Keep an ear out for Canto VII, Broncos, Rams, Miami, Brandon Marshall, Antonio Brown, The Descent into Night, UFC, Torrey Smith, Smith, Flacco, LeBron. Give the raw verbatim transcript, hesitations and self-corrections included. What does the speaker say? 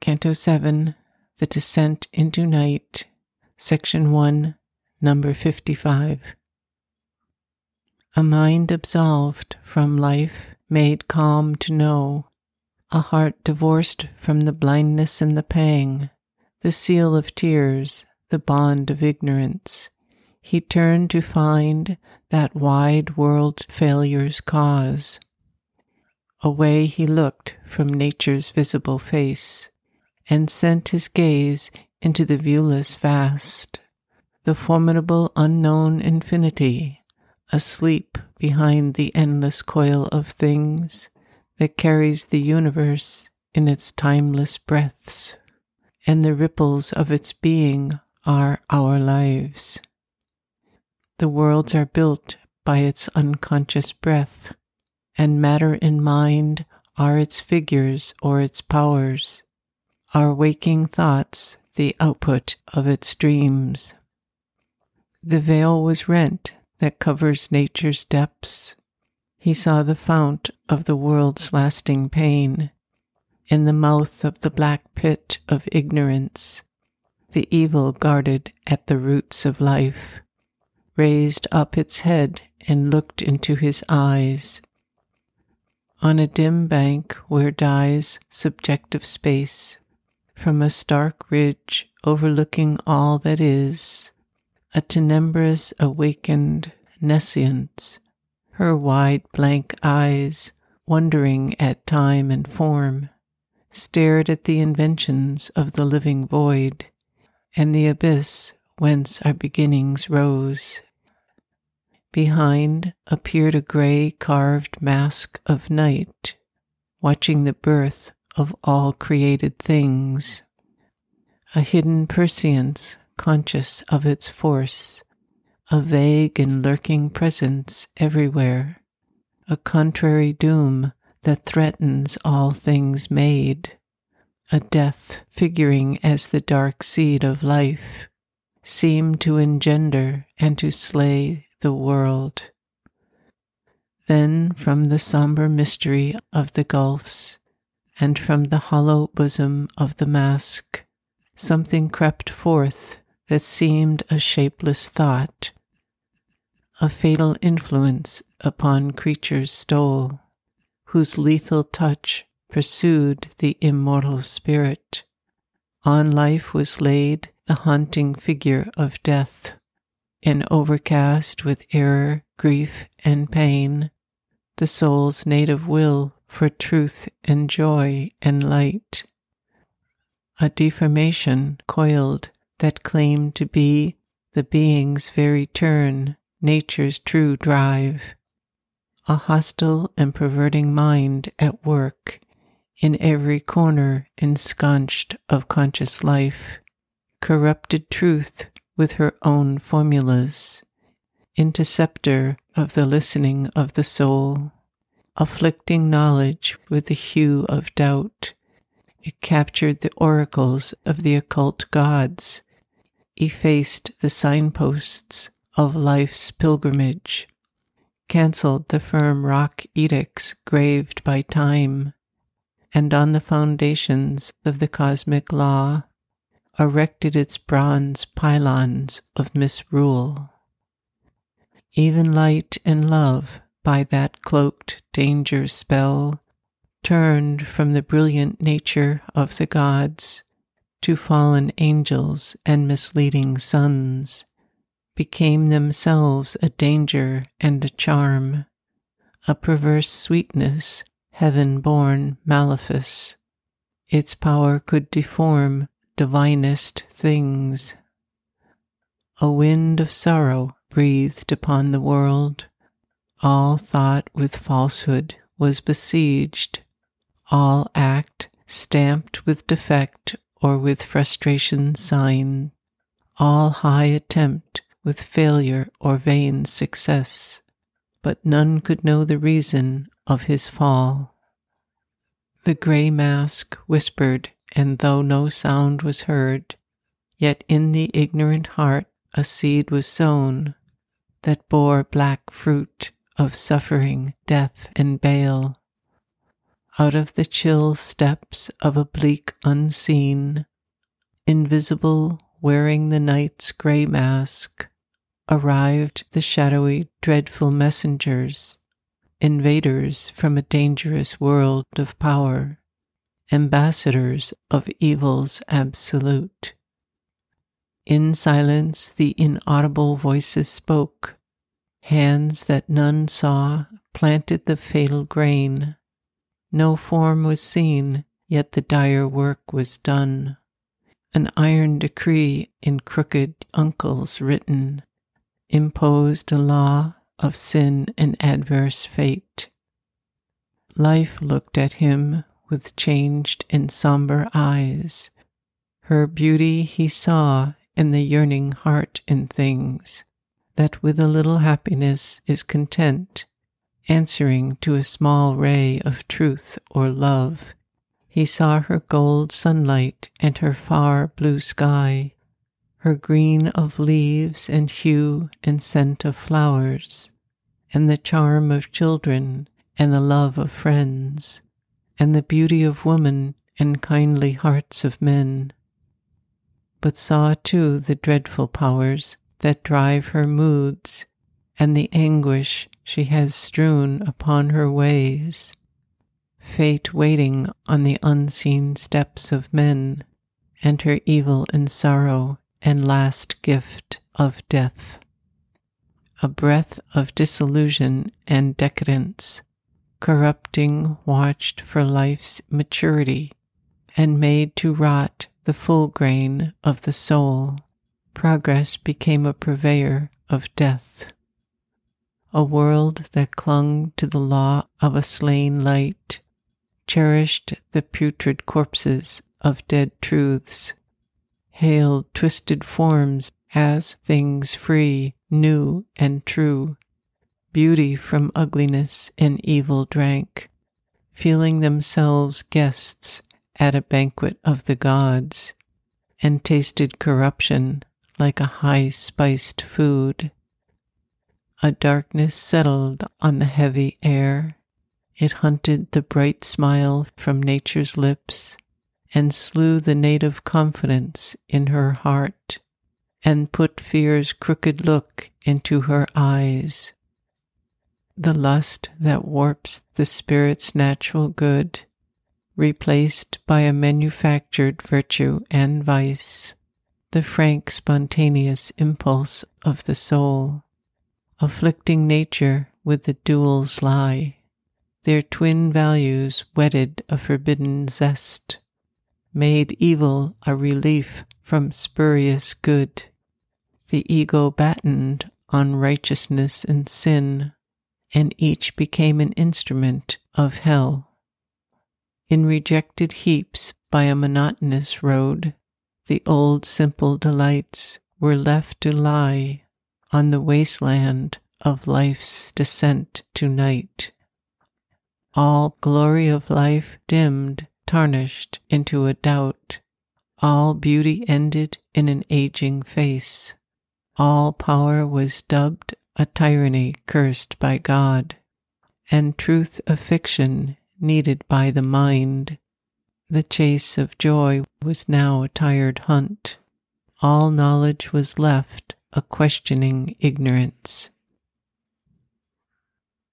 Canto seven, The Descent into Night, Section one, Number fifty-five. A mind absolved from life, made calm to know, a heart divorced from the blindness and the pang, the seal of tears, the bond of ignorance, he turned to find that wide world failure's cause. Away he looked from nature's visible face, and sent his gaze into the viewless vast, the formidable unknown infinity, asleep behind the endless coil of things that carries the universe in its timeless breaths, and the ripples of its being are our lives. The worlds are built by its unconscious breath, and matter and mind are its figures or its powers, our waking thoughts the output of its dreams. The veil was rent that covers nature's depths. He saw the fount of the world's lasting pain, in the mouth of the black pit of ignorance, the evil guarded at the roots of life, raised up its head and looked into his eyes. On a dim bank where dies subjective space, from a stark ridge overlooking all that is, a tenebrous awakened nescience, her wide blank eyes, wondering at time and form, stared at the inventions of the living void, and the abyss whence our beginnings rose. Behind appeared a gray carved mask of night, watching the birth of all created things, a hidden prescience conscious of its force, a vague and lurking presence everywhere, a contrary doom that threatens all things made, a death figuring as the dark seed of life, seemed to engender and to slay the world. Then from the somber mystery of the gulfs, and from the hollow bosom of the mask, something crept forth that seemed a shapeless thought, a fatal influence upon creatures stole, whose lethal touch pursued the immortal spirit. On life was laid the haunting figure of death, and overcast with error, grief, and pain, the soul's native will for truth and joy and light. A deformation coiled that claimed to be the being's very turn, nature's true drive. A hostile and perverting mind at work, in every corner ensconced of conscious life, corrupted truth with her own formulas, interceptor of the listening of the soul, afflicting knowledge with the hue of doubt. It captured the oracles of the occult gods, effaced the signposts of life's pilgrimage, cancelled the firm rock edicts graved by time, and on the foundations of the cosmic law, erected its bronze pylons of misrule. Even light and love, by that cloaked danger spell, turned from the brilliant nature of the gods to fallen angels and misleading sons, became themselves a danger and a charm, a perverse sweetness, heaven-born malefice. Its power could deform divinest things. A wind of sorrow breathed upon the world. All thought with falsehood was besieged, all act stamped with defect or with frustration sign, all high attempt with failure or vain success, but none could know the reason of his fall. The gray mask whispered, and though no sound was heard, yet in the ignorant heart a seed was sown that bore black fruit of suffering, death, and bale. out of the chill steps of a bleak unseen, invisible, wearing the night's gray mask, arrived the shadowy, dreadful messengers, invaders from a dangerous world of power, ambassadors of evil's absolute. In silence the inaudible voices spoke, hands that none saw planted the fatal grain. No form was seen, yet the dire work was done. An iron decree in crooked uncles written imposed a law of sin and adverse fate. Life looked at him with changed and somber eyes. Her beauty he saw in the yearning heart in things, that with a little happiness is content, answering to a small ray of truth or love. He saw her gold sunlight and her far blue sky, her green of leaves and hue and scent of flowers, and the charm of children and the love of friends, and the beauty of woman and kindly hearts of men, but saw too the dreadful powers that drive her moods and the anguish she has strewn upon her ways, fate waiting on the unseen steps of men, and her evil and sorrow and last gift of death. A breath of disillusion and decadence, corrupting, watched for life's maturity, and made to rot the full grain of the soul, progress became a purveyor of death. A world that clung to the law of a slain light, cherished the putrid corpses of dead truths, hailed twisted forms as things free, new and true. Beauty from ugliness and evil drank, feeling themselves guests at a banquet of the gods, and tasted corruption like a high-spiced food. A darkness settled on the heavy air. It hunted the bright smile from nature's lips and slew the native confidence in her heart and put fear's crooked look into her eyes. The lust that warps the spirit's natural good, replaced by a manufactured virtue and vice, the frank spontaneous impulse of the soul, afflicting nature with the dual's lie, their twin values wedded a forbidden zest, made evil a relief from spurious good, the ego battened on righteousness and sin, and each became an instrument of hell. In rejected heaps by a monotonous road, the old simple delights were left to lie on the wasteland of life's descent to night. All glory of life dimmed, tarnished into a doubt. All beauty ended in an aging face. All power was dubbed a tyranny cursed by God, and truth a fiction needed by the mind. The chase of joy was now a tired hunt. All knowledge was left a questioning ignorance.